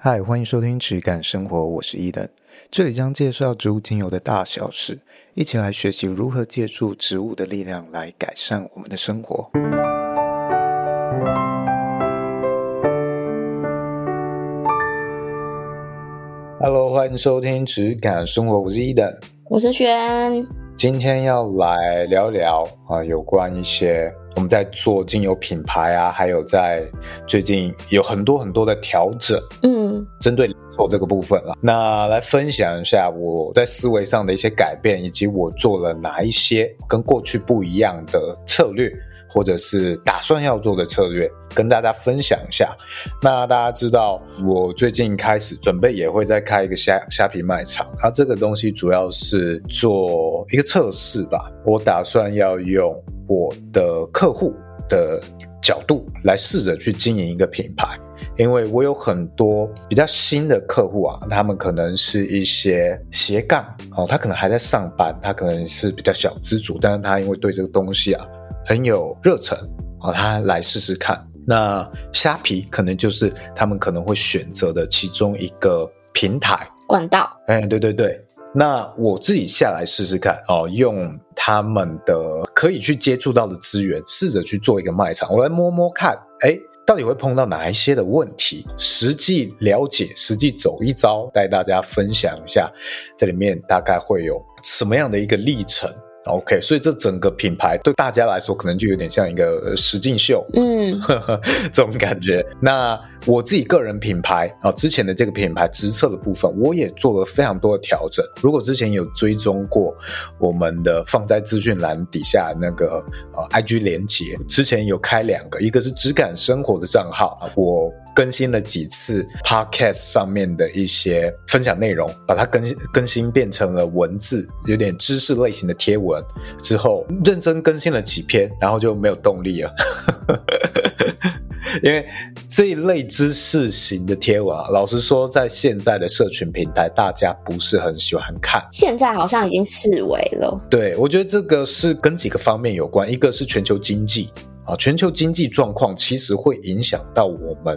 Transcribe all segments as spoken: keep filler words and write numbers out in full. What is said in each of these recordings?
嗨，欢迎收听质感生活，我是 Edan， 这里将介绍植物精油的大小事，一起来学习如何借助植物的力量来改善我们的生活。Hello， 欢迎收听质感生活，我是 Edan， 我是璇。今天要来聊聊、呃、有关一些我们在做精油品牌啊，还有在最近有很多很多的调整，嗯，针对零售这个部分啦，那来分享一下我在思维上的一些改变，以及我做了哪一些跟过去不一样的策略，或者是打算要做的策略，跟大家分享一下。那大家知道我最近开始准备也会再开一个 虾, 虾皮卖场，它、啊、这个东西主要是做一个测试吧，我打算要用我的客户的角度来试着去经营一个品牌，因为我有很多比较新的客户啊，他们可能是一些斜杠、哦、他可能还在上班，他可能是比较小资主，但是他因为对这个东西啊很有热忱、哦、他来试试看。那虾皮可能就是他们可能会选择的其中一个平台管道、哎、对对对，那我自己下来试试看、哦、用他们的可以去接触到的资源，试着去做一个卖场，我来摸摸看哎，到底会碰到哪一些的问题，实际了解，实际走一遭，带大家分享一下这里面大概会有什么样的一个历程。OK， 所以这整个品牌对大家来说可能就有点像一个实境秀，嗯，这种感觉。那我自己个人品牌、哦、之前的这个品牌直测的部分我也做了非常多的调整，如果之前有追踪过我们的放在资讯栏底下那个、呃、I G 连结，之前有开两个，一个是质感生活的账号，我更新了几次 Podcast 上面的一些分享内容，把它 更, 更新变成了文字，有点知识类型的贴文，之后认真更新了几篇，然后就没有动力了因为这一类知识型的贴文啊，老实说在现在的社群平台大家不是很喜欢看，现在好像已经式微了。对，我觉得这个是跟几个方面有关，一个是全球经济啊，全球经济状况其实会影响到我们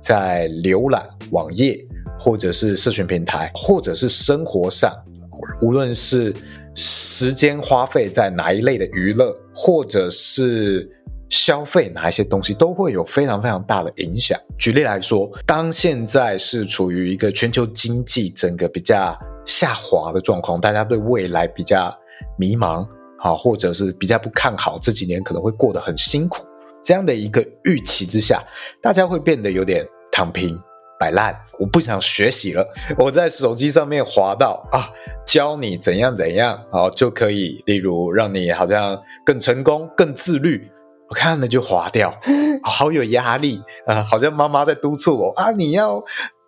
在浏览网页或者是社群平台，或者是生活上，无论是时间花费在哪一类的娱乐，或者是消费哪一些东西，都会有非常非常大的影响。举例来说，当现在是处于一个全球经济整个比较下滑的状况，大家对未来比较迷茫，或者是比较不看好，这几年可能会过得很辛苦，这样的一个预期之下，大家会变得有点躺平摆烂，我不想学习了，我在手机上面滑到啊，教你怎样怎样、啊、就可以，例如让你好像更成功更自律，我看了就滑掉、哦、好有压力、呃、好像妈妈在督促我啊，你要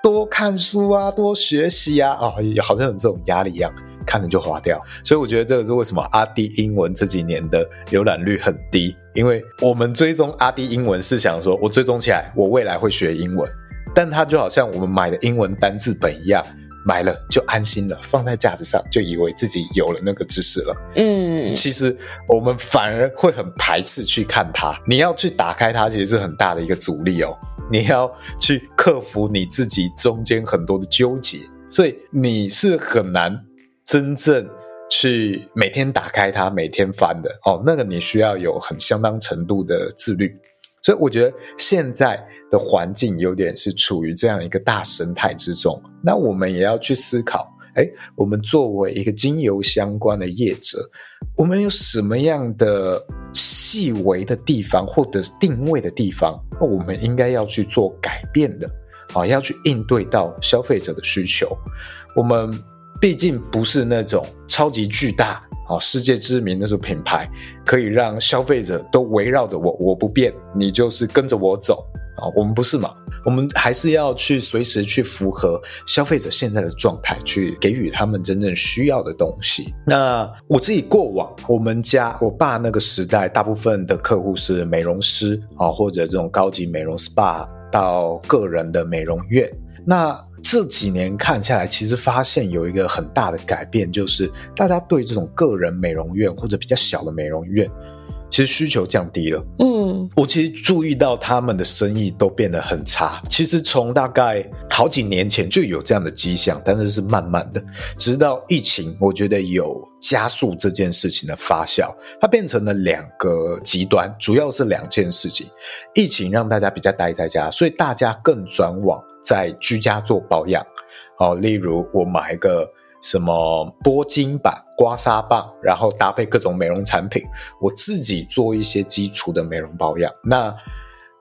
多看书啊，多学习啊、哦、好像有这种压力一样，看了就滑掉。所以我觉得这个是为什么阿滴英文这几年的浏览率很低，因为我们追踪阿滴英文是想说我追踪起来我未来会学英文，但它就好像我们买的英文单字本一样，买了就安心了，放在架子上就以为自己有了那个知识了。嗯，其实我们反而会很排斥去看它，你要去打开它其实是很大的一个阻力哦，你要去克服你自己中间很多的纠结，所以你是很难真正去每天打开它每天翻的哦，那个你需要有很相当程度的自律。所以我觉得现在的环境有点是处于这样一个大生态之中，那我们也要去思考，哎，我们作为一个精油相关的业者，我们有什么样的细微的地方或者定位的地方我们应该要去做改变的、啊、要去应对到消费者的需求。我们毕竟不是那种超级巨大世界知名那种品牌，可以让消费者都围绕着我，我不变，你就是跟着我走，我们不是嘛，我们还是要去随时去符合消费者现在的状态，去给予他们真正需要的东西。那我自己过往，我们家我爸那个时代大部分的客户是美容师，或者这种高级美容 S P A 到个人的美容院。那这几年看下来，其实发现有一个很大的改变，就是大家对这种个人美容院或者比较小的美容院其实需求降低了。嗯，嗯，我其实注意到他们的生意都变得很差。其实从大概好几年前就有这样的迹象，但是是慢慢的，直到疫情，我觉得有加速这件事情的发酵，它变成了两个极端，主要是两件事情。疫情让大家比较待在家，所以大家更转往在居家做保养，哦，例如我买一个什么拨筋板、刮痧棒，然后搭配各种美容产品，我自己做一些基础的美容保养。那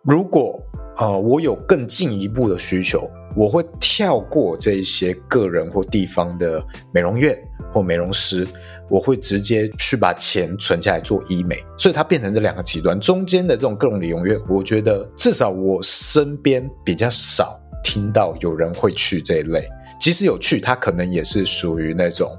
如果呃我有更进一步的需求，我会跳过这些个人或地方的美容院或美容师，我会直接去把钱存下来做医美。所以它变成这两个极端，中间的这种各种美容院，我觉得至少我身边比较少听到有人会去这一类，即使有去，它可能也是属于那种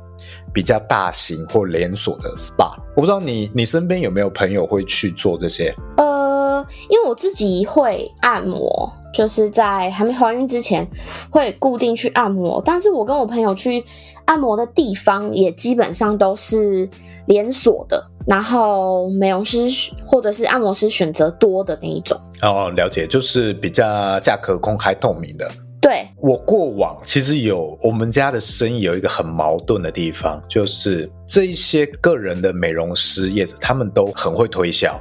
比较大型或连锁的 S P A。 我不知道你你身边有没有朋友会去做这些。呃，因为我自己会按摩，就是在还没怀孕之前会固定去按摩，但是我跟我朋友去按摩的地方也基本上都是连锁的，然后美容师或者是按摩师选择多的那一种。哦，了解，就是比较价格公开透明的。对，我过往其实有我们家的生意有一个很矛盾的地方，就是这一些个人的美容师业者，他们都很会推销，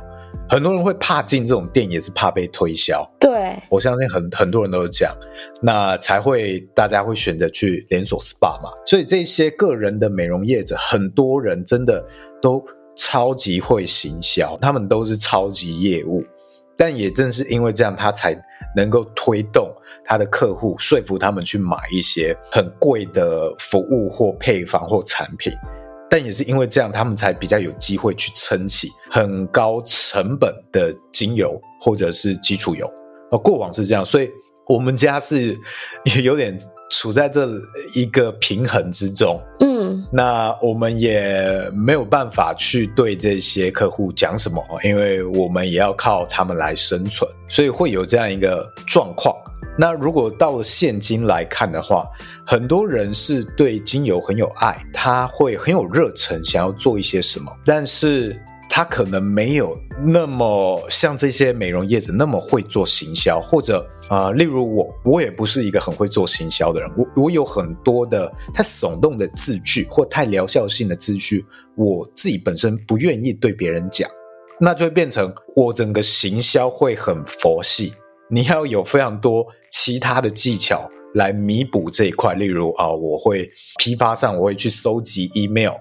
很多人会怕进这种店，也是怕被推销。对，我相信很很多人都是这样，那才会大家会选择去连锁 S P A 嘛。所以这些个人的美容业者，很多人真的都超级会行销，他们都是超级业务，但也正是因为这样，他才能够推动他的客户，说服他们去买一些很贵的服务或配方或产品。但也是因为这样，他们才比较有机会去撑起很高成本的精油或者是基础油。过往是这样，所以我们家是有点处在这一个平衡之中。嗯，那我们也没有办法去对这些客户讲什么，因为我们也要靠他们来生存，所以会有这样一个状况。那如果到了现今来看的话，很多人是对精油很有爱，他会很有热忱，想要做一些什么，但是他可能没有那么像这些美容业者那么会做行销，或者、呃、例如我我也不是一个很会做行销的人， 我, 我有很多的太耸动的字句或太疗效性的字句，我自己本身不愿意对别人讲，那就会变成我整个行销会很佛系，你要有非常多其他的技巧来弥补这一块。例如、啊、我会批发上我会去收集 email、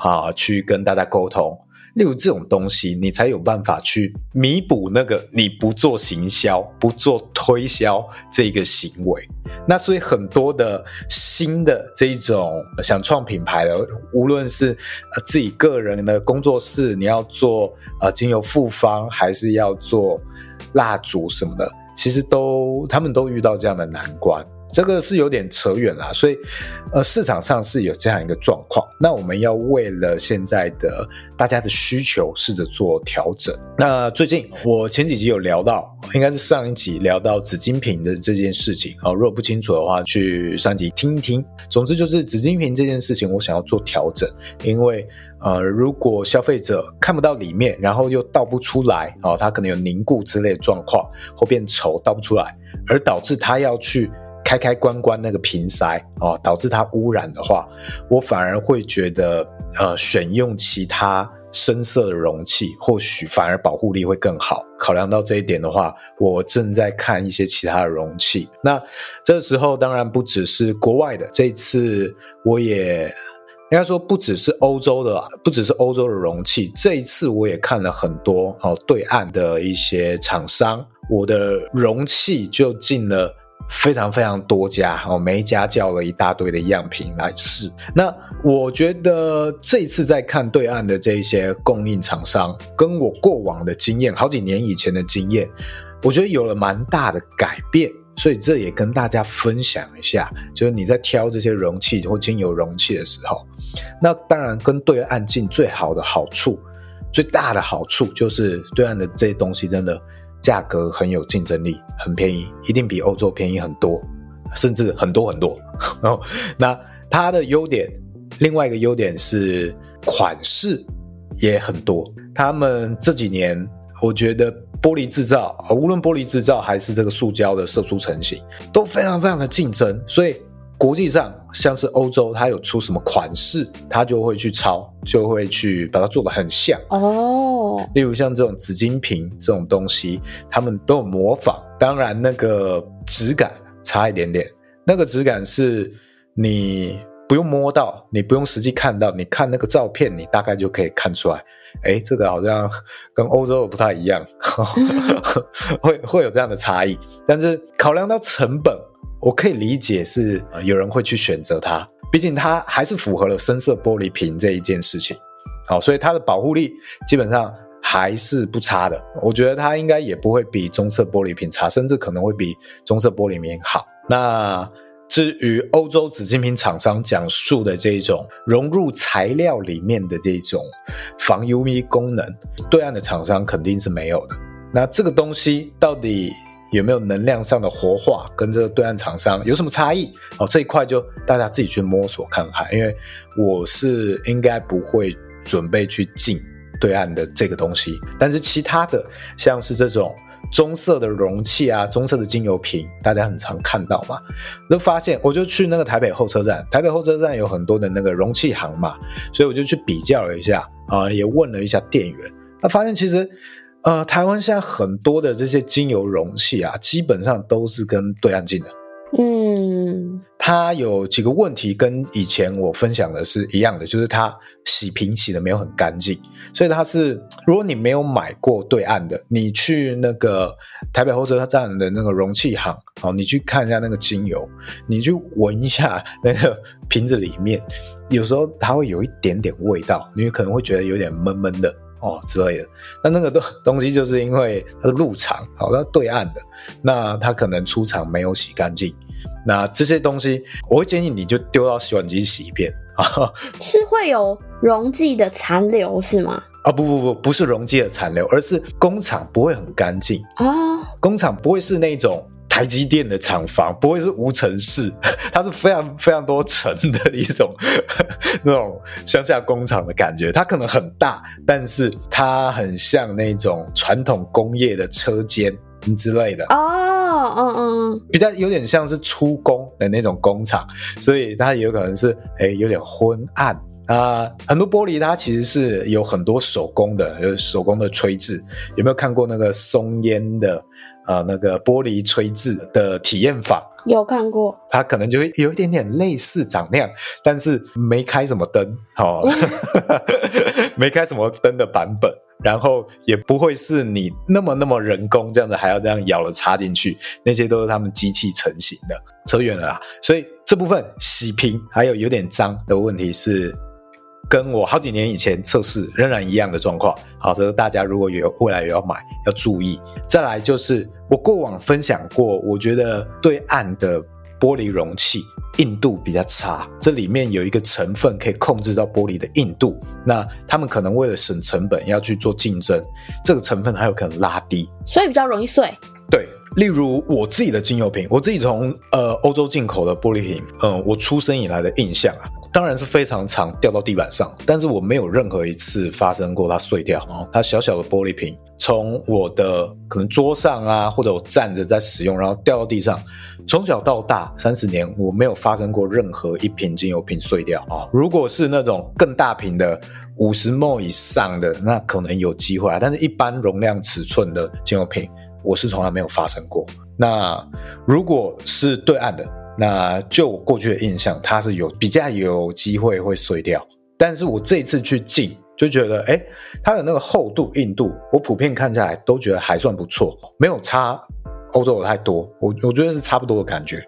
啊、去跟大家沟通，例如这种东西，你才有办法去弥补那个你不做行销、不做推销这个行为。那所以很多的新的这一种想创品牌的，无论是自己个人的工作室，你要做呃精油复方，还是要做蜡烛什么的，其实都他们都遇到这样的难关。这个是有点扯远啦，所以呃，市场上是有这样一个状况，那我们要为了现在的大家的需求试着做调整。那最近我前几集有聊到，应该是上一集聊到紫晶瓶的这件事情、哦、如果不清楚的话去上一集听一听。总之就是紫晶瓶这件事情我想要做调整，因为呃，如果消费者看不到里面，然后又倒不出来、哦、他可能有凝固之类的状况或变稠倒不出来，而导致他要去开开关关那个瓶塞、哦、导致它污染的话，我反而会觉得呃，选用其他深色的容器或许反而保护力会更好。考量到这一点的话，我正在看一些其他的容器。那这时候当然不只是国外的，这一次我也应该说不只是欧洲的，不只是欧洲的容器。这一次我也看了很多、哦、对岸的一些厂商，我的容器就进了非常非常多家，每一家叫了一大堆的样品来试。那我觉得这一次在看对岸的这些供应厂商，跟我过往的经验，好几年以前的经验，我觉得有了蛮大的改变。所以这也跟大家分享一下，就是你在挑这些容器或精油容器的时候，那当然跟对岸进最好的好处，最大的好处就是对岸的这些东西真的价格很有竞争力，很便宜，一定比欧洲便宜很多，甚至很多很多。那它的优点，另外一个优点是款式也很多。他们这几年我觉得玻璃制造，无论玻璃制造还是这个塑胶的射出成型，都非常非常的竞争，所以国际上像是欧洲它有出什么款式，它就会去抄，就会去把它做得很像哦。例如像这种紫金瓶这种东西，他们都有模仿，当然那个质感差一点点，那个质感是你不用摸到，你不用实际看到，你看那个照片你大概就可以看出来，诶，这个好像跟欧洲不太一样会, 会有这样的差异。但是考量到成本，我可以理解是有人会去选择它，毕竟它还是符合了深色玻璃瓶这一件事情。好，所以它的保护力基本上还是不差的，我觉得它应该也不会比棕色玻璃瓶差，甚至可能会比棕色玻璃瓶好。那至于欧洲紫金瓶厂商讲述的这一种融入材料里面的这种防 U V 功能，对岸的厂商肯定是没有的。那这个东西到底有没有能量上的活化，跟这个对岸厂商有什么差异、哦、这一块就大家自己去摸索看看，因为我是应该不会准备去进对岸的这个东西。但是其他的像是这种棕色的容器啊，棕色的精油瓶，大家很常看到嘛，都发现我就去那个台北后车站，台北后车站有很多的那个容器行嘛，所以我就去比较了一下、呃、也问了一下店员，那发现其实呃，台湾现在很多的这些精油容器啊，基本上都是跟对岸进的。嗯，它有几个问题跟以前我分享的是一样的，就是它洗瓶洗的没有很干净，所以它是如果你没有买过对岸的，你去那个台北后车站的那个容器行，好，你去看一下那个精油，你去闻一下那个瓶子里面，有时候它会有一点点味道，你可能会觉得有点闷闷的哦之类的，那那个东西就是因为它是入场，好，它对岸的，那它可能出厂没有洗干净，那这些东西我会建议你就丢到洗碗机洗一遍。是会有溶剂的残留是吗？啊，不不不，不是溶剂的残留，而是工厂不会很干净哦，工厂不会是那种台积电的厂房，不会是无尘室，它是非常非常多层的一种那种乡下工厂的感觉。它可能很大，但是它很像那种传统工业的车间之类的哦，嗯嗯，比较有点像是出工的那种工厂，所以它也有可能是哎、欸、有点昏暗。啊、呃，很多玻璃它其实是有很多手工的，有手工的吹制。有没有看过那个松烟的啊、呃、那个玻璃吹制的体验坊？有看过。它可能就会有一点点类似长那样，但是没开什么灯，好、哦，没开什么灯的版本。然后也不会是你那么那么人工这样子，还要这样咬了插进去，那些都是他们机器成型的。扯远了啦，所以这部分洗瓶还有有点脏的问题是。跟我好几年以前测试仍然一样的状况，好，所以大家如果有未来有要买要注意。再来就是我过往分享过，我觉得对岸的玻璃容器硬度比较差，这里面有一个成分可以控制到玻璃的硬度，那他们可能为了省成本要去做竞争，这个成分还有可能拉低，所以比较容易碎。对，例如我自己的精油瓶，我自己从呃欧洲进口的玻璃瓶，嗯，我出生以来的印象啊，当然是非常常掉到地板上，但是我没有任何一次发生过它碎掉。它小小的玻璃瓶从我的可能桌上啊，或者我站着在使用，然后掉到地上，从小到大三十年我没有发生过任何一瓶精油瓶碎掉啊。如果是那种更大瓶的五十毫升 以上的，那可能有机会啊，但是一般容量尺寸的精油瓶我是从来没有发生过。那如果是对岸的，那就我过去的印象，它是有比较有机会会碎掉，但是我这一次去进就觉得，哎，它的那个厚度、硬度，我普遍看下来都觉得还算不错，没有差欧洲的太多，我我觉得是差不多的感觉，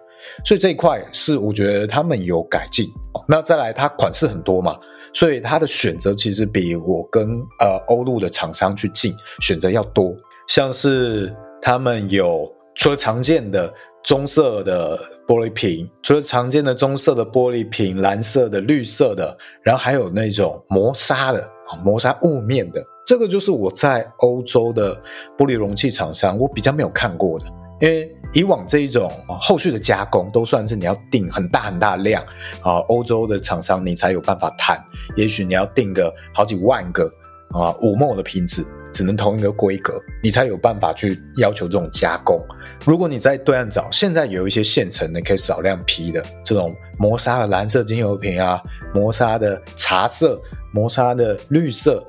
所以这一块是我觉得他们有改进。那再来，它款式很多嘛，所以它的选择其实比我跟呃欧陆的厂商去进选择要多，像是他们有除了常见的。棕色的玻璃瓶，除了常见的棕色的玻璃瓶，蓝色的、绿色的，然后还有那种磨砂的，磨砂雾面的，这个就是我在欧洲的玻璃容器厂商我比较没有看过的，因为以往这一种后续的加工都算是你要订很大很大量啊，欧洲的厂商你才有办法谈，也许你要订个好几万个啊五毫升的瓶子，只能同一个规格，你才有办法去要求这种加工。如果你在对岸找，现在有一些现成的可以少量批的这种磨砂的蓝色精油瓶啊，磨砂的茶色，磨砂的绿色，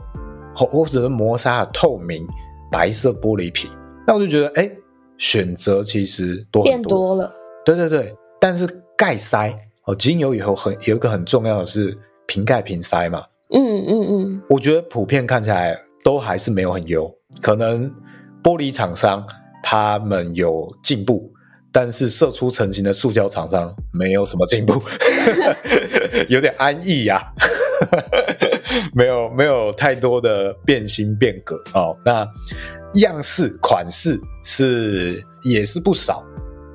或者是磨砂的透明白色玻璃瓶，那我就觉得哎，选择其实多很多，变多了。对对对，但是盖塞哦，精油以后很有一个很重要的是瓶盖瓶塞嘛。嗯嗯嗯，我觉得普遍看起来都还是没有很优，可能玻璃厂商他们有进步，但是射出成型的塑胶厂商没有什么进步，有点安逸呀、啊，没有没有太多的变新变革哦。那样式款式是也是不少，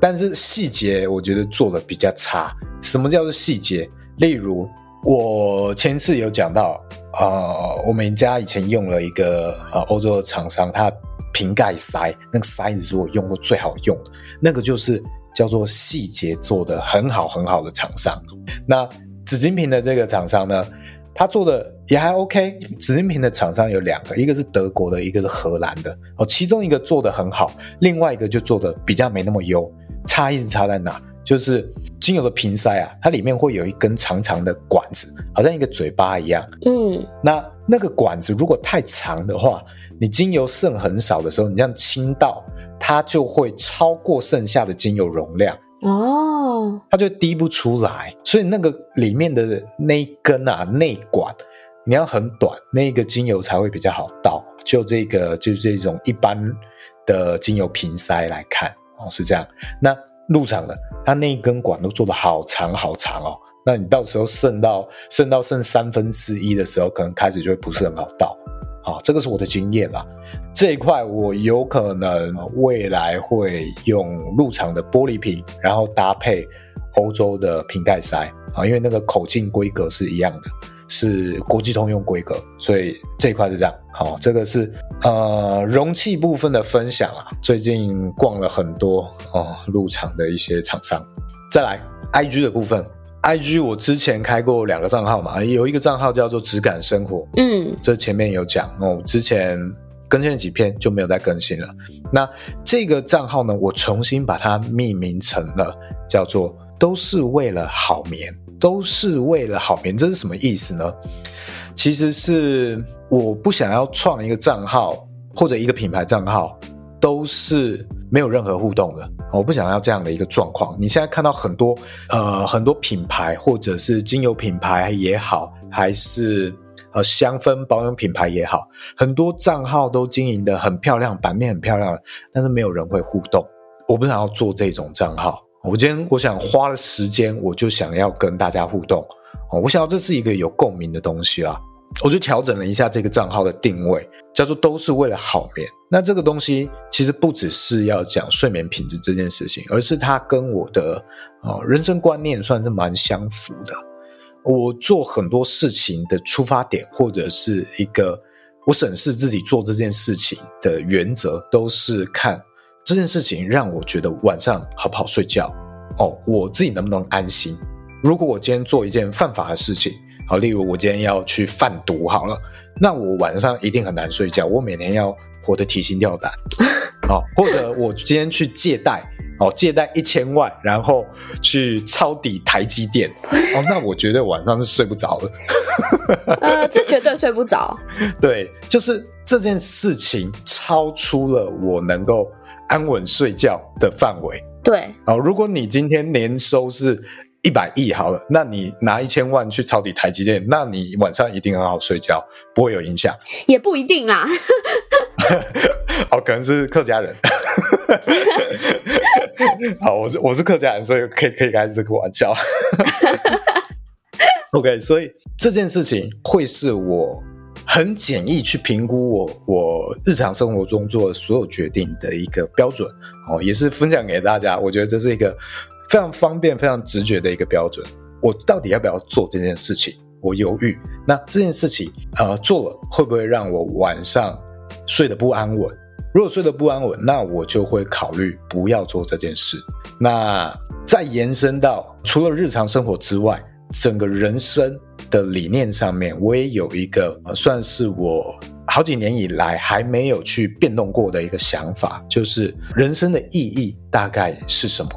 但是细节我觉得做的比较差。什么叫做细节？例如，我前次有讲到、呃、我们家以前用了一个呃欧洲的厂商，它瓶盖塞那个塞子是我用过最好用的，那个就是叫做细节做的很好很好的厂商。那纸巾瓶的这个厂商呢，它做的也还 OK。纸巾瓶的厂商有两个，一个是德国的，一个是荷兰的、哦、其中一个做的很好，另外一个就做的比较没那么优。差异是差在哪？就是精油的瓶塞啊，它里面会有一根长长的管子，好像一个嘴巴一样。嗯，那那个管子如果太长的话，你精油剩很少的时候，你这样倾倒，它就会超过剩下的精油容量。哦，它就滴不出来，所以那个里面的那一根啊内管，你要很短，那个精油才会比较好倒。就这个就这种一般的精油瓶塞来看，哦，是这样。那入场的，它那一根管都做得好长好长哦，那你到时候剩到剩到剩三分之一的时候，可能开始就会不是很好倒。好、哦，这个是我的经验啦。这一块我有可能未来会用入场的玻璃瓶，然后搭配欧洲的瓶盖塞啊，因为那个口径规格是一样的，是国际通用规格，所以这一块是这样。好、哦，这个是呃容器部分的分享啊。最近逛了很多哦入场的一些厂商。再来 I G 的部分。I G 我之前开过两个账号嘛，有一个账号叫做质感生活，嗯，这前面有讲，我之前更新了几篇就没有再更新了。那这个账号呢，我重新把它命名成了叫做都是为了好眠，都是为了好眠。这是什么意思呢？其实是我不想要创一个账号或者一个品牌账号都是没有任何互动的，我不想要这样的一个状况。你现在看到很多呃很多品牌，或者是精油品牌也好，还是呃香氛保养品牌也好，很多账号都经营的很漂亮，版面很漂亮，但是没有人会互动。我不想要做这种账号。我今天我想花了时间，我就想要跟大家互动。哦、我想要这是一个有共鸣的东西啦。我就调整了一下这个账号的定位，叫做都是为了好眠。那这个东西其实不只是要讲睡眠品质这件事情，而是它跟我的、哦、人生观念算是蛮相符的。我做很多事情的出发点，或者是一个我审视自己做这件事情的原则，都是看这件事情让我觉得晚上好不好睡觉、哦、我自己能不能安心。如果我今天做一件犯法的事情，好，例如我今天要去贩毒好了，那我晚上一定很难睡觉，我每天要活得提心吊胆。好，或者我今天去借贷，好，借贷一千万，然后去抄底台积电，哦，那我绝对晚上是睡不着的。呃，这绝对睡不着。对，就是这件事情超出了我能够安稳睡觉的范围。对，好，如果你今天年收是一百亿好了，那你拿一千万去抄底台积电，那你晚上一定很好睡觉，不会有影响。也不一定啦。哦，可能是客家人。好，我是我是客家人，所以可以可以开这个玩笑。OK， 所以这件事情会是我很简易去评估我我日常生活中做的所有决定的一个标准哦，也是分享给大家。我觉得这是一个非常方便非常直觉的一个标准。我到底要不要做这件事情，我犹豫，那这件事情呃做了会不会让我晚上睡得不安稳。如果睡得不安稳，那我就会考虑不要做这件事。那再延伸到除了日常生活之外，整个人生的理念上面，我也有一个、呃、算是我好几年以来还没有去变动过的一个想法，就是人生的意义大概是什么？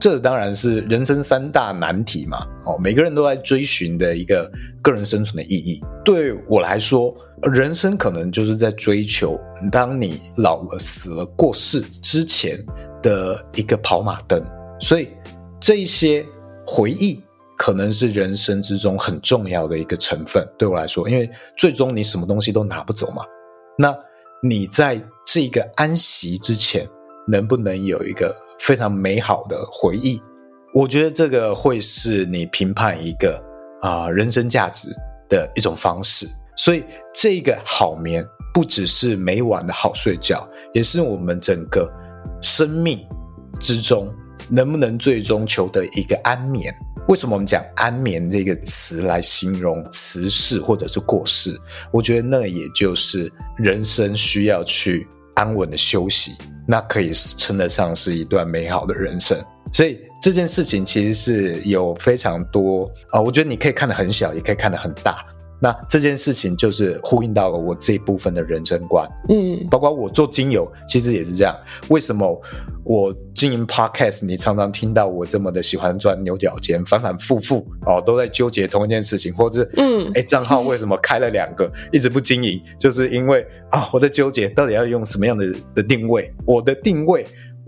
这当然是人生三大难题嘛，哦，每个人都在追寻的一个个人生存的意义。对我来说，人生可能就是在追求当你老了死了过世之前的一个跑马灯，所以这一些回忆可能是人生之中很重要的一个成分。对我来说，因为最终你什么东西都拿不走嘛，那你在这个安息之前能不能有一个非常美好的回忆，我觉得这个会是你评判一个、呃、人生价值的一种方式。所以这个好眠不只是每晚的好睡觉，也是我们整个生命之中能不能最终求得一个安眠。为什么我们讲安眠这个词来形容辞世或者是过世？我觉得那也就是人生需要去安稳的休息，那可以称得上是一段美好的人生。所以这件事情其实是有非常多、呃、我觉得你可以看得很小，也可以看得很大。那这件事情就是呼应到了我这一部分的人生观，嗯，包括我做精油其实也是这样。为什么我经营 podcast 你常常听到我这么的喜欢钻牛角尖，反反复复、哦、都在纠结同一件事情，或者是嗯，哎，账号为什么开了两个一直不经营，就是因为啊、哦，我在纠结到底要用什么样 的, 的定位。我的定位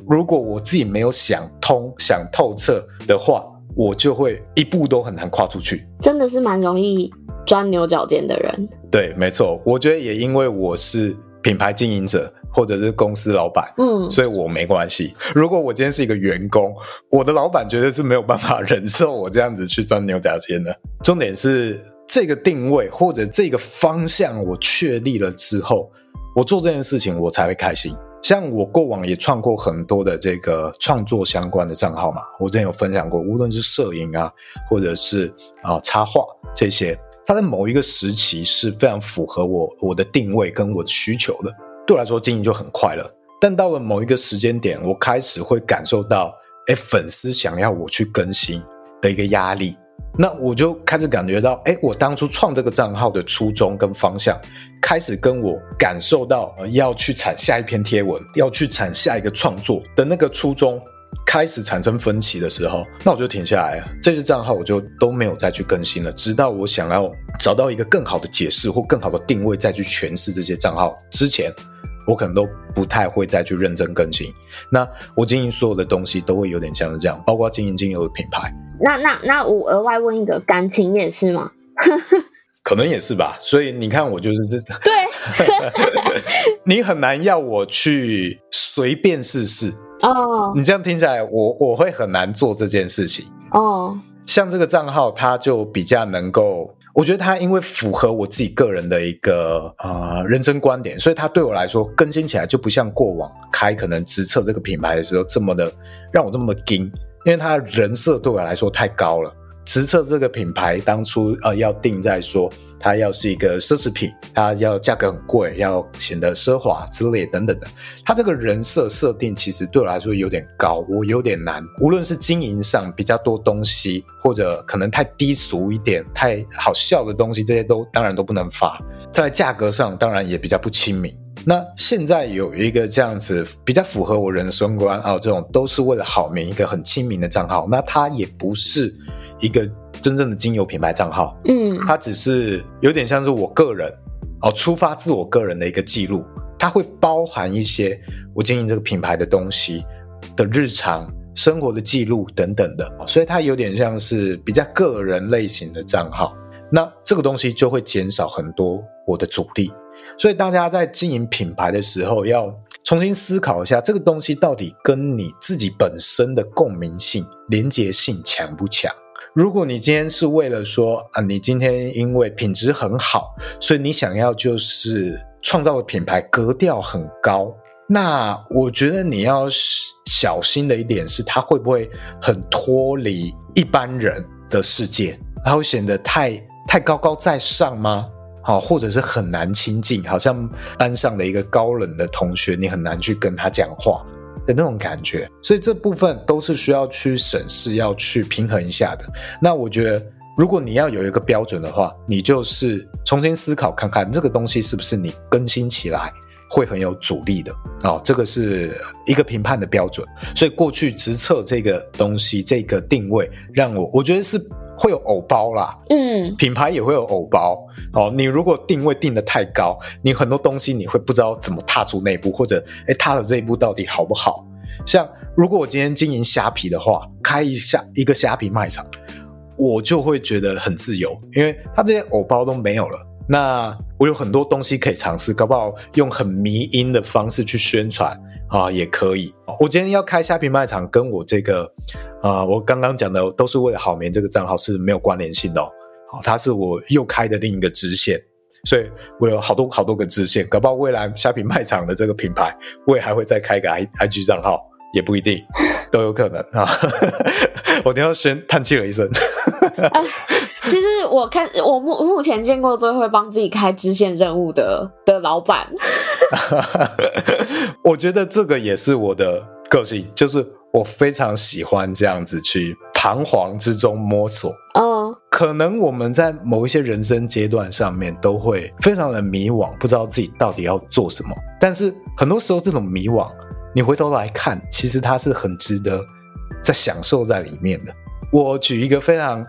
如果我自己没有想通想透彻的话，我就会一步都很难跨出去，真的是蛮容易钻牛角尖的人。对，没错。我觉得也因为我是品牌经营者或者是公司老板，嗯，所以我没关系。如果我今天是一个员工，我的老板绝对是没有办法忍受我这样子去钻牛角尖的。重点是这个定位或者这个方向我确立了之后，我做这件事情我才会开心。像我过往也创过很多的这个创作相关的账号嘛，我之前有分享过，无论是摄影啊，或者是、呃、插画这些，它在某一个时期是非常符合我我的定位跟我的需求的，对我来说经营就很快乐。但到了某一个时间点，我开始会感受到诶粉丝想要我去更新的一个压力，那我就开始感觉到诶我当初创这个账号的初衷跟方向开始跟我感受到要去产下一篇贴文，要去产下一个创作的那个初衷开始产生分歧的时候，那我就停下来了，这些账号我就都没有再去更新了，直到我想要找到一个更好的解释或更好的定位再去诠释这些账号之前，我可能都不太会再去认真更新。那我经营所有的东西都会有点像是这样，包括经营精油的品牌。那那那我额外问一个，感情也是吗？可能也是吧，所以你看我就是这对你很难要我去随便试试哦，你这样听起来我我会很难做这件事情哦。像这个账号它就比较能够，我觉得它因为符合我自己个人的一个呃人生观点，所以它对我来说更新起来就不像过往开可能直测这个品牌的时候这么的让我这么的惊，因为它的人设对我来说太高了。直测这个品牌当初呃要定在说它要是一个奢侈品，它要价格很贵，要显得奢华之类等等的，它这个人设设定其实对我来说有点高，我有点难，无论是经营上比较多东西，或者可能太低俗一点太好笑的东西，这些都当然都不能发，在价格上当然也比较不亲民。那现在有一个这样子比较符合我人生观啊，这种都是为了好眠一个很亲民的账号，那它也不是一个真正的精油品牌账号，嗯，它只是有点像是我个人哦，出发自我个人的一个记录，它会包含一些我经营这个品牌的东西的日常生活的记录等等的，所以它有点像是比较个人类型的账号，那这个东西就会减少很多我的阻力。所以大家在经营品牌的时候要重新思考一下，这个东西到底跟你自己本身的共鸣性连结性强不强。如果你今天是为了说啊，你今天因为品质很好，所以你想要就是创造的品牌格调很高，那我觉得你要小心的一点是它会不会很脱离一般人的世界，它会显得太太高高在上吗？好，或者是很难亲近，好像班上的一个高冷的同学，你很难去跟他讲话的那种感觉。所以这部分都是需要去审视，要去平衡一下的。那我觉得如果你要有一个标准的话，你就是重新思考看看这个东西是不是你更新起来会很有阻力的、哦、这个是一个评判的标准。所以过去直测这个东西这个定位让我我觉得是会有偶包啦，嗯，品牌也会有偶包、哦、你如果定位定得太高，你很多东西你会不知道怎么踏出那一步，或者诶踏了这一步到底好不好。像如果我今天经营虾皮的话，开一下一个虾皮卖场，我就会觉得很自由，因为它这些偶包都没有了，那我有很多东西可以尝试，搞不好用很迷因的方式去宣传啊，也可以。我今天要开虾皮卖场，跟我这个呃，我刚刚讲的都是为了好眠这个账号是没有关联性的哦。好，它是我又开的另一个支线，所以我有好多好多个支线，搞不好未来虾皮卖场的这个品牌，我也还会再开个 I G 账号，也不一定，都有可能啊。我等一下先叹气了一声。啊其实我看我目目前见过最会帮自己开支线任务的的老板。我觉得这个也是我的个性，就是我非常喜欢这样子去彷徨之中摸索。嗯，可能我们在某一些人生阶段上面都会非常的迷惘，不知道自己到底要做什么。但是很多时候这种迷惘，你回头来看，其实它是很值得在享受在里面的。我举一个非常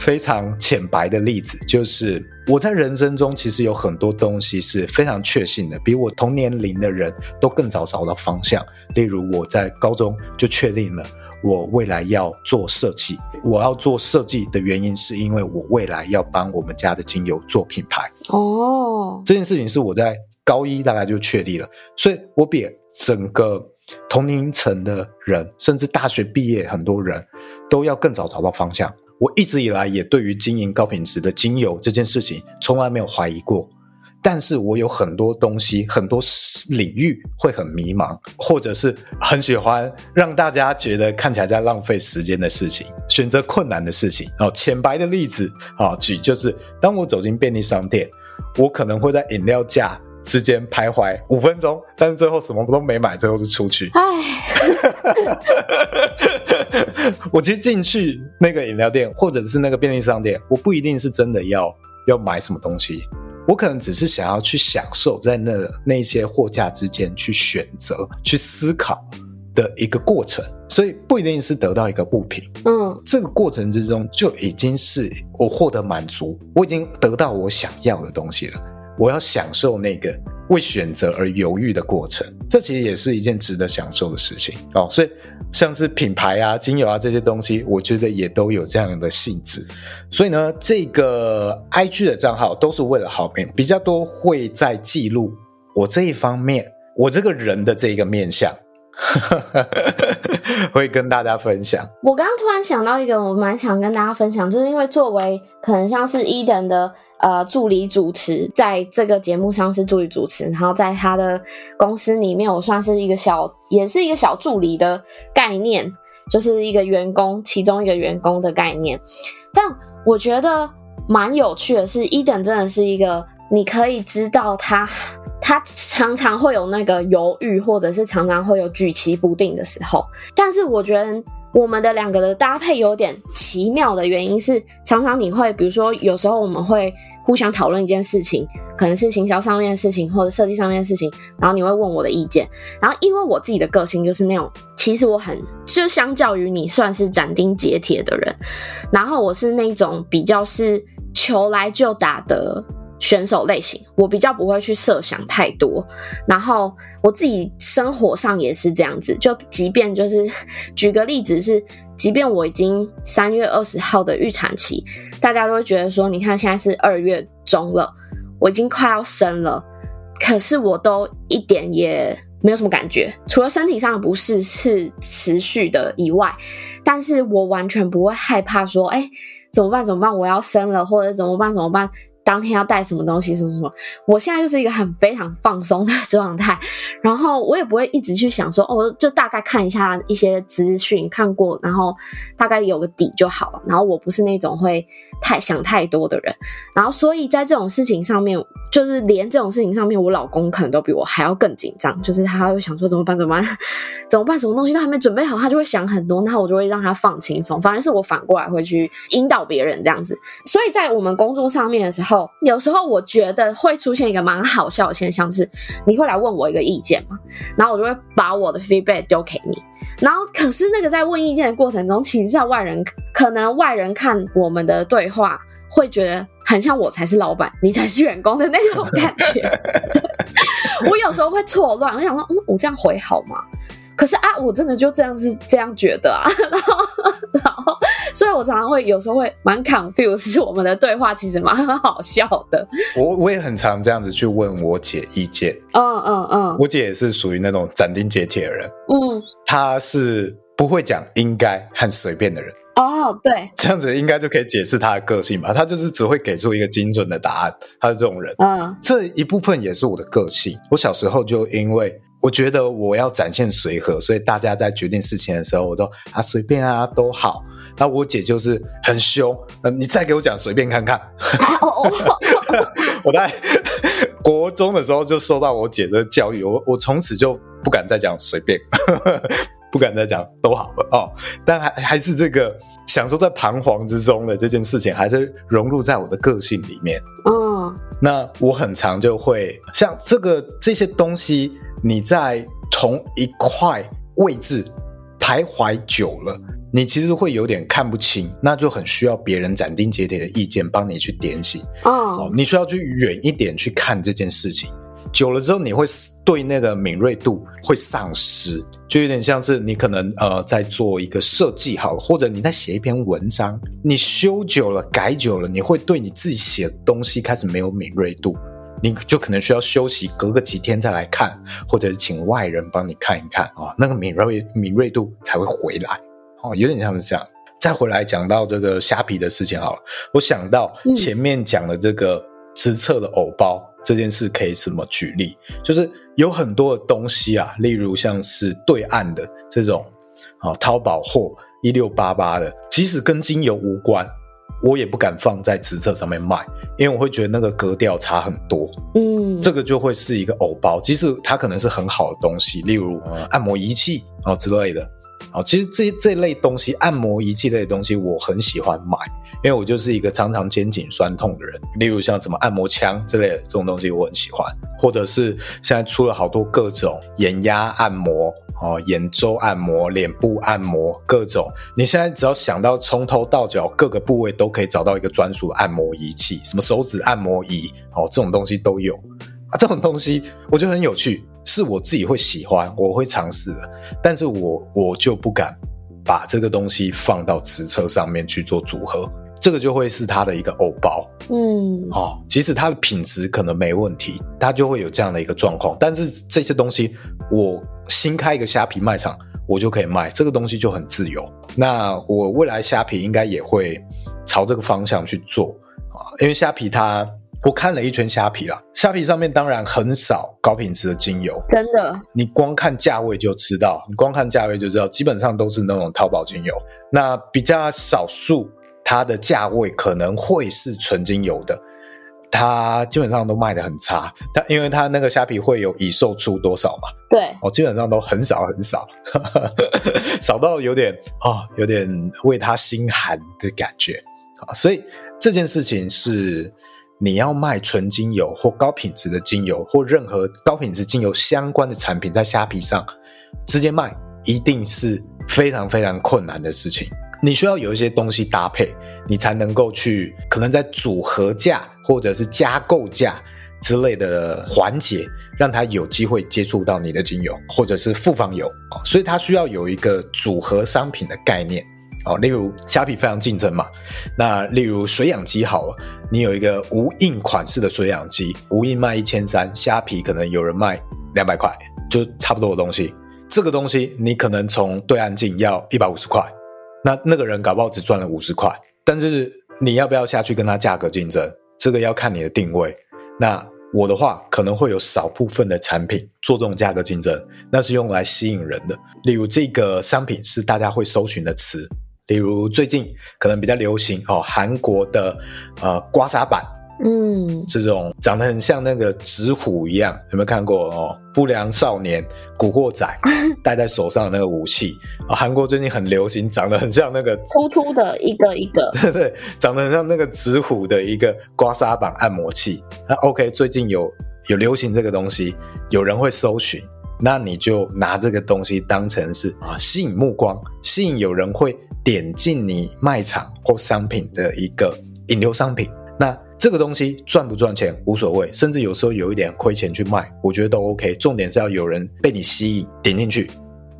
非常浅白的例子，就是我在人生中其实有很多东西是非常确信的，比我同年龄的人都更早找到方向。例如我在高中就确定了我未来要做设计，我要做设计的原因是因为我未来要帮我们家的精油做品牌哦，这件事情是我在高一大概就确立了，所以我比整个同龄层的人，甚至大学毕业很多人都要更早找到方向。我一直以来也对于经营高品质的精油这件事情从来没有怀疑过，但是我有很多东西很多领域会很迷茫，或者是很喜欢让大家觉得看起来在浪费时间的事情，选择困难的事情。哦，浅白的例子哦，举就是当我走进便利商店，我可能会在饮料架之间徘徊五分钟，但是最后什么都没买，最后就出去。我其实进去那个饮料店或者是那个便利商店，我不一定是真的要要买什么东西，我可能只是想要去享受在那那些货架之间去选择去思考的一个过程，所以不一定是得到一个物品。嗯，这个过程之中就已经是我获得满足，我已经得到我想要的东西了，我要享受那个为选择而犹豫的过程，这其实也是一件值得享受的事情哦。所以像是品牌啊精油啊这些东西，我觉得也都有这样的性质。所以呢，这个 I G 的账号都是为了好眠，比较多会在记录我这一方面，我这个人的这一个面向会跟大家分享。我刚刚突然想到一个我蛮想跟大家分享，就是因为作为可能像是 Edan 的呃助理主持，在这个节目上是助理主持，然后在他的公司里面我算是一个小也是一个小助理的概念，就是一个员工其中一个员工的概念。但我觉得蛮有趣的是 Edan 真的是一个你可以知道他他常常会有那个犹豫，或者是常常会有举棋不定的时候，但是我觉得我们的两个的搭配有点奇妙的原因是，常常你会比如说有时候我们会互相讨论一件事情，可能是行销上面的事情或者设计上面的事情，然后你会问我的意见，然后因为我自己的个性就是那种其实我很就相较于你算是斩钉截铁的人，然后我是那种比较是求来就打的选手类型，我比较不会去设想太多，然后我自己生活上也是这样子，就即便就是举个例子是即便我已经三月二十号的预产期，大家都会觉得说你看现在是二月中了，我已经快要生了，可是我都一点也没有什么感觉，除了身体上的不适是持续的以外，但是我完全不会害怕说哎、欸、怎么办怎么办我要生了，或者怎么办怎么办当天要带什么东西什么什么，我现在就是一个很非常放松的状态，然后我也不会一直去想说哦，就大概看一下一些资讯看过，然后大概有个底就好了，然后我不是那种会太想太多的人，然后所以在这种事情上面就是连这种事情上面我老公可能都比我还要更紧张，就是他会想说怎么办怎么办怎么办，什么东西都还没准备好，他就会想很多，然后我就会让他放轻松，反而是我反过来会去引导别人这样子。所以在我们工作上面的时候，有时候我觉得会出现一个蛮好笑的现象，是你会来问我一个意见嘛，然后我就会把我的 feedback 丢给你，然后可是那个在问意见的过程中，其实在外人可能外人看我们的对话会觉得很像我才是老板你才是员工的那种感觉我有时候会错乱，我想说、嗯、我这样回好吗？可是啊我真的就这样是这样觉得啊然后然后所以我常常会有时候会蛮 confused， 我们的对话其实蛮好笑的。我我也很常这样子去问我姐意见，嗯嗯嗯，我姐也是属于那种斩钉截铁的人，嗯，她是不会讲应该和随便的人。哦、oh, 对，这样子应该就可以解释他的个性吧，他就是只会给出一个精准的答案，他是这种人。嗯，这一部分也是我的个性，我小时候就因为我觉得我要展现随和，所以大家在决定事情的时候我都啊随便啊都好，那我姐就是很凶、呃、你再给我讲随便看看我在国中的时候就受到我姐的教育，我我从此就不敢再讲随便不敢再讲都好了哦，但还还是这个享受在彷徨之中的这件事情还是融入在我的个性里面。嗯，那我很常就会像这个这些东西你在同一块位置徘徊久了，你其实会有点看不清，那就很需要别人斩钉截铁的意见帮你去点醒。嗯、哦，你需要去远一点去看这件事情，久了之后你会对那个敏锐度会丧失，就有点像是你可能呃在做一个设计好，或者你在写一篇文章，你修久了改久了，你会对你自己写的东西开始没有敏锐度，你就可能需要休息，隔个几天再来看，或者请外人帮你看一看、哦、那个敏锐敏锐度才会回来、哦、有点像是这样。再回来讲到这个虾皮的事情好了，我想到前面讲的这个直测的偶包、嗯这件事可以怎么举例，就是有很多的东西啊，例如像是对岸的这种、啊、淘宝货一六八八的，即使跟精油无关我也不敢放在直测上面卖，因为我会觉得那个格调差很多。嗯，这个就会是一个偶包，即使它可能是很好的东西，例如、嗯、按摩仪器、啊、之类的、啊、其实 这, 这类东西按摩仪器类的东西我很喜欢买，因为我就是一个常常肩颈酸痛的人，例如像什么按摩枪之类的这种东西我很喜欢，或者是现在出了好多各种眼压按摩、哦、眼周按摩、脸部按摩，各种你现在只要想到从头到脚各个部位都可以找到一个专属的按摩仪器，什么手指按摩仪、哦、这种东西都有、啊、这种东西我觉得很有趣，是我自己会喜欢我会尝试的，但是我我就不敢把这个东西放到直测上面去做组合，这个就会是它的一个偶包。嗯，哦，即使它的品质可能没问题，它就会有这样的一个状况，但是这些东西我新开一个虾皮卖场我就可以卖，这个东西就很自由，那我未来虾皮应该也会朝这个方向去做、哦、因为虾皮它我看了一圈虾皮啦，虾皮上面当然很少高品质的精油，真的你光看价位就知道你光看价位就知道基本上都是那种淘宝精油，那比较少数它的价位可能会是纯精油的，它基本上都卖得很差，但因为它那个虾皮会有已售出多少嘛，对、哦、基本上都很少很少少到有点、哦、有点为它心寒的感觉，所以这件事情是你要卖纯精油或高品质的精油或任何高品质精油相关的产品，在虾皮上直接卖一定是非常非常困难的事情，你需要有一些东西搭配，你才能够去可能在组合价或者是加购价之类的环节让它有机会接触到你的精油或者是复方油，所以它需要有一个组合商品的概念。哦、例如虾皮非常竞争嘛，那例如水氧机好了，你有一个无印款式的水氧机，无印卖一千三百，虾皮可能有人卖两百块，就差不多的东西，这个东西你可能从对岸进要一百五十块，那那个人搞不好只赚了五十块，但是你要不要下去跟他价格竞争，这个要看你的定位，那我的话可能会有少部分的产品做这种价格竞争，那是用来吸引人的，例如这个商品是大家会搜寻的词，例如最近可能比较流行、哦、韩国的呃刮痧板嗯，这种长得很像那个纸虎一样，有没有看过哦？不良少年古惑仔戴在手上的那个武器啊，韩国最近很流行长得很像那个突突的一个一个对对，长得很像那个纸虎的一个刮痧板按摩器。那 OK， 最近有有流行这个东西，有人会搜寻，那你就拿这个东西当成是啊，吸引目光，吸引有人会点进你卖场或商品的一个引流商品。那这个东西赚不赚钱无所谓，甚至有时候有一点亏钱去卖，我觉得都 OK， 重点是要有人被你吸引点进去，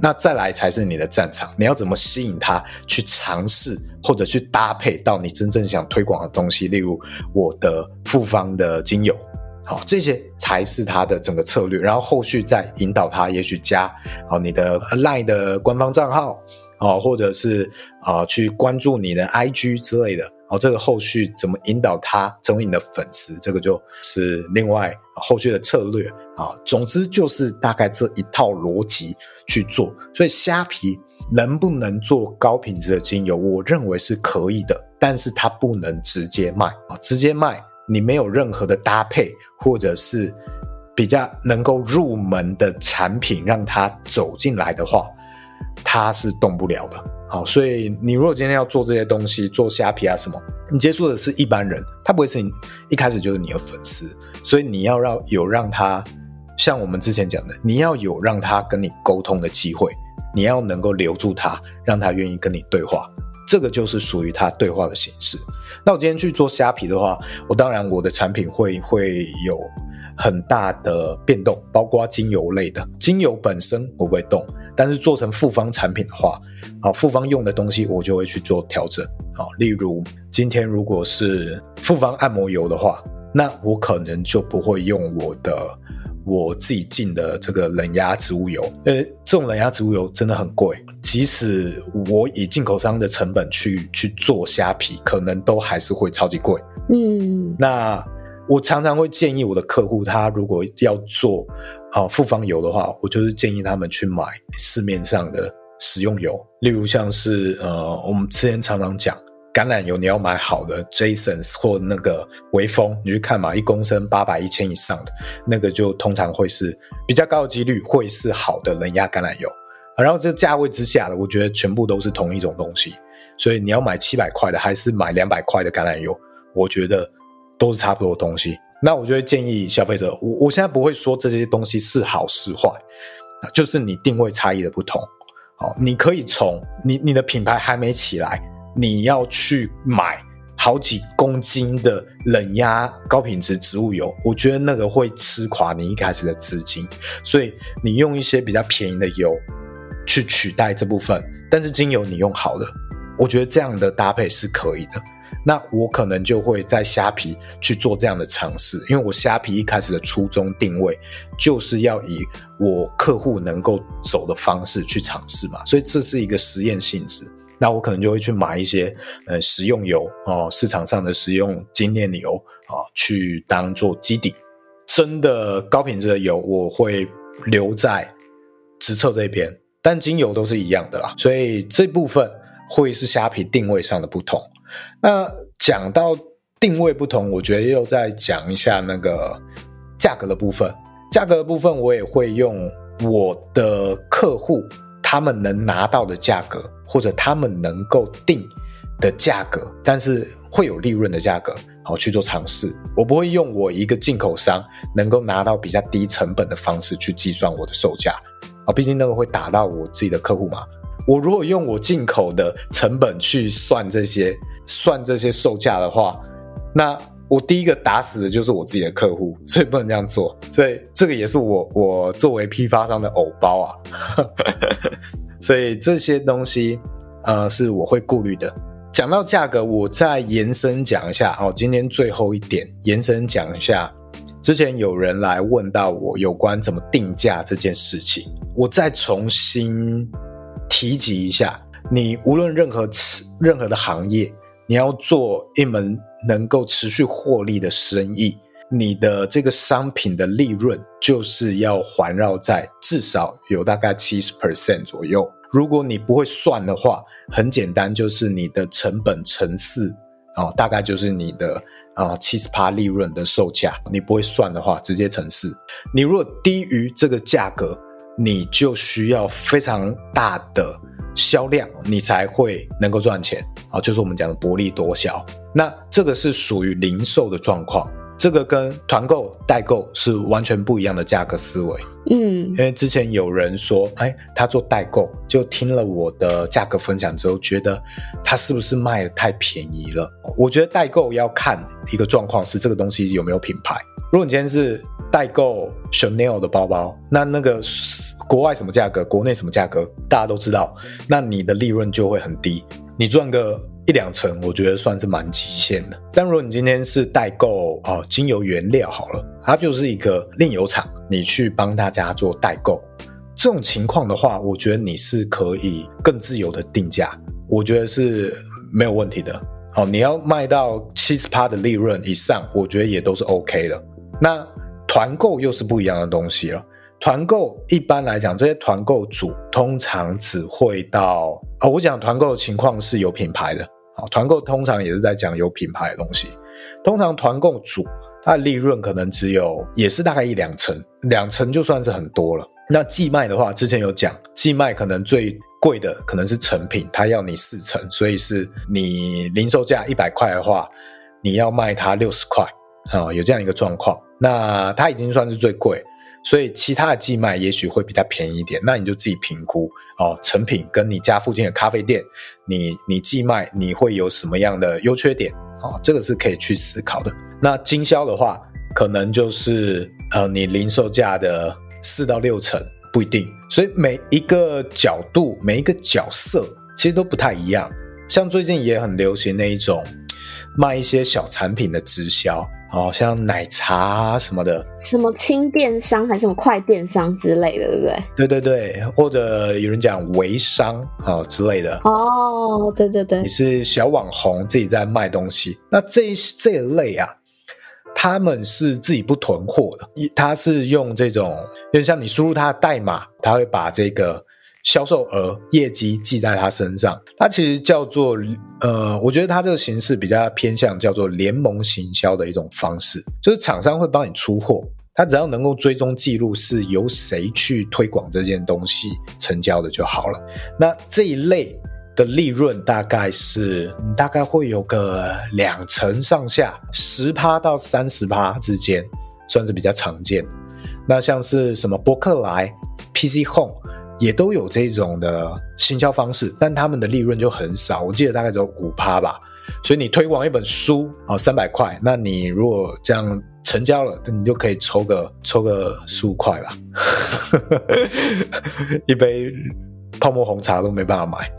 那再来才是你的战场，你要怎么吸引他去尝试或者去搭配到你真正想推广的东西，例如我的复方的精油，好，这些才是他的整个策略，然后后续再引导他，也许加好你的 LINE 的官方账号、哦、或者是、呃、去关注你的 I G 之类的，然后这个后续怎么引导他成为你的粉丝，这个就是另外后续的策略啊。总之就是大概这一套逻辑去做，所以虾皮能不能做高品质的精油，我认为是可以的，但是它不能直接卖啊，直接卖你没有任何的搭配或者是比较能够入门的产品让它走进来的话，它是动不了的。好，所以你如果今天要做这些东西，做虾皮啊什么，你接触的是一般人，他不会是你一开始就是你的粉丝，所以你要让有让他像我们之前讲的，你要有让他跟你沟通的机会，你要能够留住他，让他愿意跟你对话，这个就是属于他对话的形式。那我今天去做虾皮的话，我当然我的产品会会有很大的变动，包括精油类的，精油本身我不会动，但是做成复方产品的话，好，复方用的东西我就会去做调整。好，例如今天如果是复方按摩油的话，那我可能就不会用我的我自己进的这个冷压植物油，因为这种冷压植物油真的很贵，即使我以进口商的成本去去做虾皮，可能都还是会超级贵。嗯，那我常常会建议我的客户，他如果要做好复方油的话，我就是建议他们去买市面上的食用油，例如像是呃，我们之前常常讲橄榄油，你要买好的 Jason 或那个微风，你去看嘛，一公升八百一千以上的那个，就通常会是比较高的几率会是好的冷压橄榄油。然后这价位之下的，我觉得全部都是同一种东西，所以你要买七百块的还是买两百块的橄榄油，我觉得都是差不多的东西。那我就会建议消费者，我我现在不会说这些东西是好是坏，就是你定位差异的不同。好，你可以从你你的品牌还没起来，你要去买好几公斤的冷压高品质植物油，我觉得那个会吃垮你一开始的资金，所以你用一些比较便宜的油去取代这部分，但是精油你用好的，我觉得这样的搭配是可以的。那我可能就会在虾皮去做这样的尝试，因为我虾皮一开始的初衷定位就是要以我客户能够走的方式去尝试嘛，所以这是一个实验性质。那我可能就会去买一些呃食用油、哦、市场上的食用精炼油、哦、去当做基底，真的高品质的油我会留在直测这边，但精油都是一样的啦，所以这部分会是虾皮定位上的不同。那讲到定位不同，我觉得又再讲一下那个价格的部分。价格的部分我也会用我的客户他们能拿到的价格，或者他们能够定的价格，但是会有利润的价格，好去做尝试。我不会用我一个进口商能够拿到比较低成本的方式去计算我的售价，毕竟那个会打到我自己的客户嘛。我如果用我进口的成本去算这些算这些售价的话，那我第一个打死的就是我自己的客户，所以不能这样做。所以这个也是我我作为批发商的偶包啊所以这些东西呃是我会顾虑的。讲到价格，我再延伸讲一下、哦、今天最后一点延伸讲一下，之前有人来问到我有关怎么定价这件事情，我再重新提及一下，你无论任何任何的行业，你要做一门能够持续获利的生意，你的这个商品的利润就是要环绕在至少有大概 百分之七十 左右。如果你不会算的话，很简单，就是你的成本乘四哦，大概就是你的啊 百分之七十 利润的售价，你不会算的话直接乘四。你如果低于这个价格，你就需要非常大的销量，你才会能够赚钱啊，就是我们讲的薄利多销。那这个是属于零售的状况，这个跟团购代购是完全不一样的价格思维。嗯，因为之前有人说，哎，他做代购，就听了我的价格分享之后，觉得他是不是卖的太便宜了？我觉得代购要看一个状况是这个东西有没有品牌。如果你今天是代购 Chanel 的包包，那那个国外什么价格，国内什么价格，大家都知道，那你的利润就会很低，你赚个一两成我觉得算是蛮极限的。但如果你今天是代购、哦、精油原料好了，它就是一个炼油厂，你去帮大家做代购，这种情况的话，我觉得你是可以更自由的定价，我觉得是没有问题的、哦、你要卖到 百分之七十 的利润以上，我觉得也都是 OK 的。那团购又是不一样的东西了，团购一般来讲，这些团购主通常只会到、哦、我讲团购的情况是有品牌的，团购通常也是在讲有品牌的东西，通常团购主它的利润可能只有也是大概一两成，两成就算是很多了。那寄卖的话，之前有讲寄卖可能最贵的可能是成品，它要你四成，所以是你零售价一百块的话，你要卖它六十块、哦、有这样一个状况。那它已经算是最贵，所以其他的寄卖也许会比较便宜一点，那你就自己评估、哦、成品跟你家附近的咖啡店，你你寄卖你会有什么样的优缺点、哦、这个是可以去思考的。那经销的话可能就是呃，你零售价的四到六成不一定，所以每一个角度每一个角色其实都不太一样。像最近也很流行那一种卖一些小产品的直销，哦，像奶茶什么的，什么轻电商还是什么快电商之类的，对不对？对对对，或者有人讲微商、哦、之类的。哦，对对对，你是小网红自己在卖东西，那这这一类啊，他们是自己不囤货的，他是用这种，就像你输入他的代码，他会把这个销售额业绩记在他身上，他其实叫做呃，我觉得他这个形式比较偏向叫做联盟行销的一种方式，就是厂商会帮你出货，他只要能够追踪记录是由谁去推广这件东西成交的就好了。那这一类的利润大概是大概会有个两成上下， 百分之十 到 百分之三十 之间算是比较常见。那像是什么博客来 P C Home也都有这种的行销方式，但他们的利润就很少，我记得大概只有 百分之五 吧。所以你推广一本书好三百块，那你如果这样成交了，你就可以抽个抽个十五块吧一杯泡沫红茶都没办法买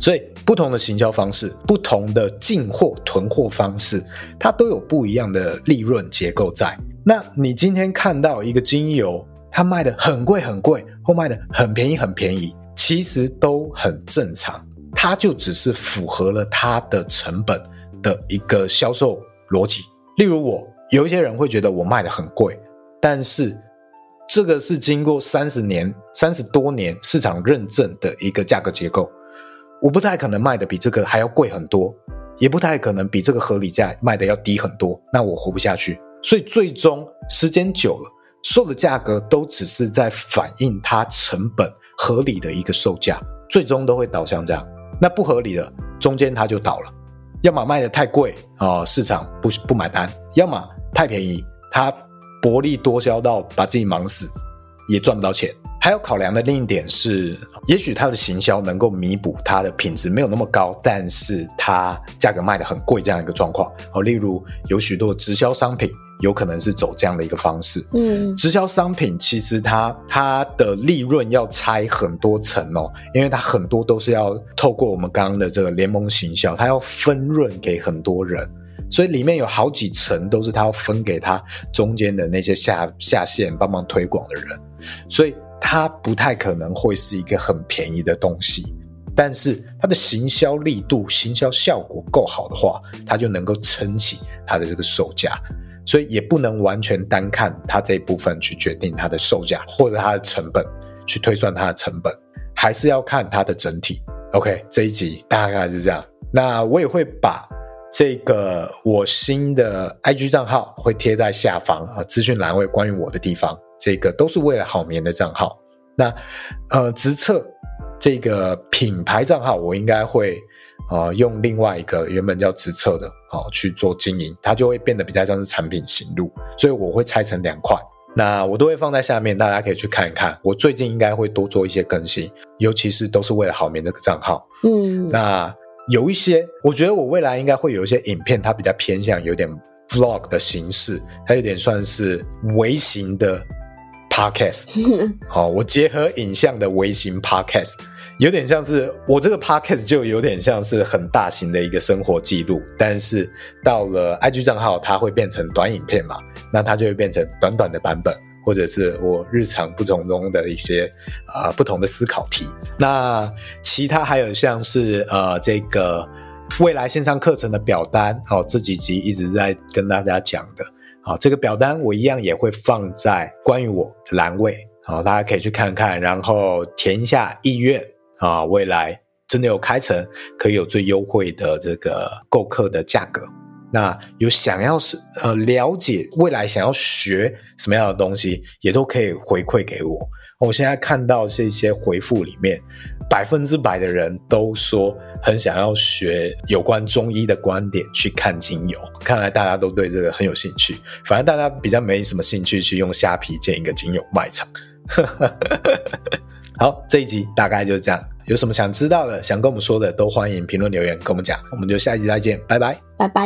所以不同的行销方式，不同的进货囤货方式，它都有不一样的利润结构在。那你今天看到一个精油它卖的很贵很贵，或卖的很便宜很便宜，其实都很正常，它就只是符合了它的成本的一个销售逻辑。例如我有一些人会觉得我卖的很贵，但是这个是经过三十年三十多年市场认证的一个价格结构，我不太可能卖的比这个还要贵很多，也不太可能比这个合理价卖的要低很多，那我活不下去。所以最终时间久了，所有的价格都只是在反映它成本合理的一个售价，最终都会导向这样。那不合理的中间它就倒了，要么卖的太贵、哦、市场 不, 不买单，要么太便宜，它薄利多销到把自己忙死，也赚不到钱。还有考量的另一点是，也许它的行销能够弥补它的品质没有那么高，但是它价格卖的很贵这样一个状况、哦、例如有许多直销商品有可能是走这样的一个方式。嗯，直销商品其实它它的利润要拆很多层哦，因为它很多都是要透过我们刚刚的这个联盟行销，它要分润给很多人，所以里面有好几层都是它要分给它中间的那些下下线帮忙推广的人，所以它不太可能会是一个很便宜的东西。但是它的行销力度、行销效果够好的话，它就能够撑起它的这个售价。所以也不能完全单看它这一部分去决定它的售价或者它的成本，去推算它的成本，还是要看它的整体。 OK， 这一集大概是这样。那我也会把这个我新的 I G 账号会贴在下方、呃、资讯栏位关于我的地方，这个都是为了好眠的账号。那呃，直测这个品牌账号我应该会呃用另外一个原本叫直测的、哦、去做经营，它就会变得比较像是产品型录，所以我会拆成两块，那我都会放在下面，大家可以去看一看。我最近应该会多做一些更新，尤其是都是为了好眠这个账号。嗯，那有一些我觉得我未来应该会有一些影片，它比较偏向有点 vlog 的形式，它有点算是微型的 podcast 、哦、我结合影像的微型 podcast， 有点像是我这个 podcast 就有点像是很大型的一个生活记录，但是到了 I G 账号它会变成短影片嘛，那它就会变成短短的版本，或者是我日常不同中的一些、呃、不同的思考题。那其他还有像是呃这个未来线上课程的表单、哦、这几集一直在跟大家讲的、哦、这个表单我一样也会放在关于我的栏位、哦、大家可以去看看，然后填一下意愿、哦、未来真的有开成可以有最优惠的这个购课的价格。那有想要呃了解未来想要学什么样的东西也都可以回馈给我。我现在看到这些回复里面百分之百的人都说很想要学有关中医的观点去看精油，看来大家都对这个很有兴趣，反正大家比较没什么兴趣去用虾皮建一个精油卖场好，这一集大概就是这样，有什么想知道的想跟我们说的都欢迎评论留言跟我们讲，我们就下一集再见，拜拜拜拜。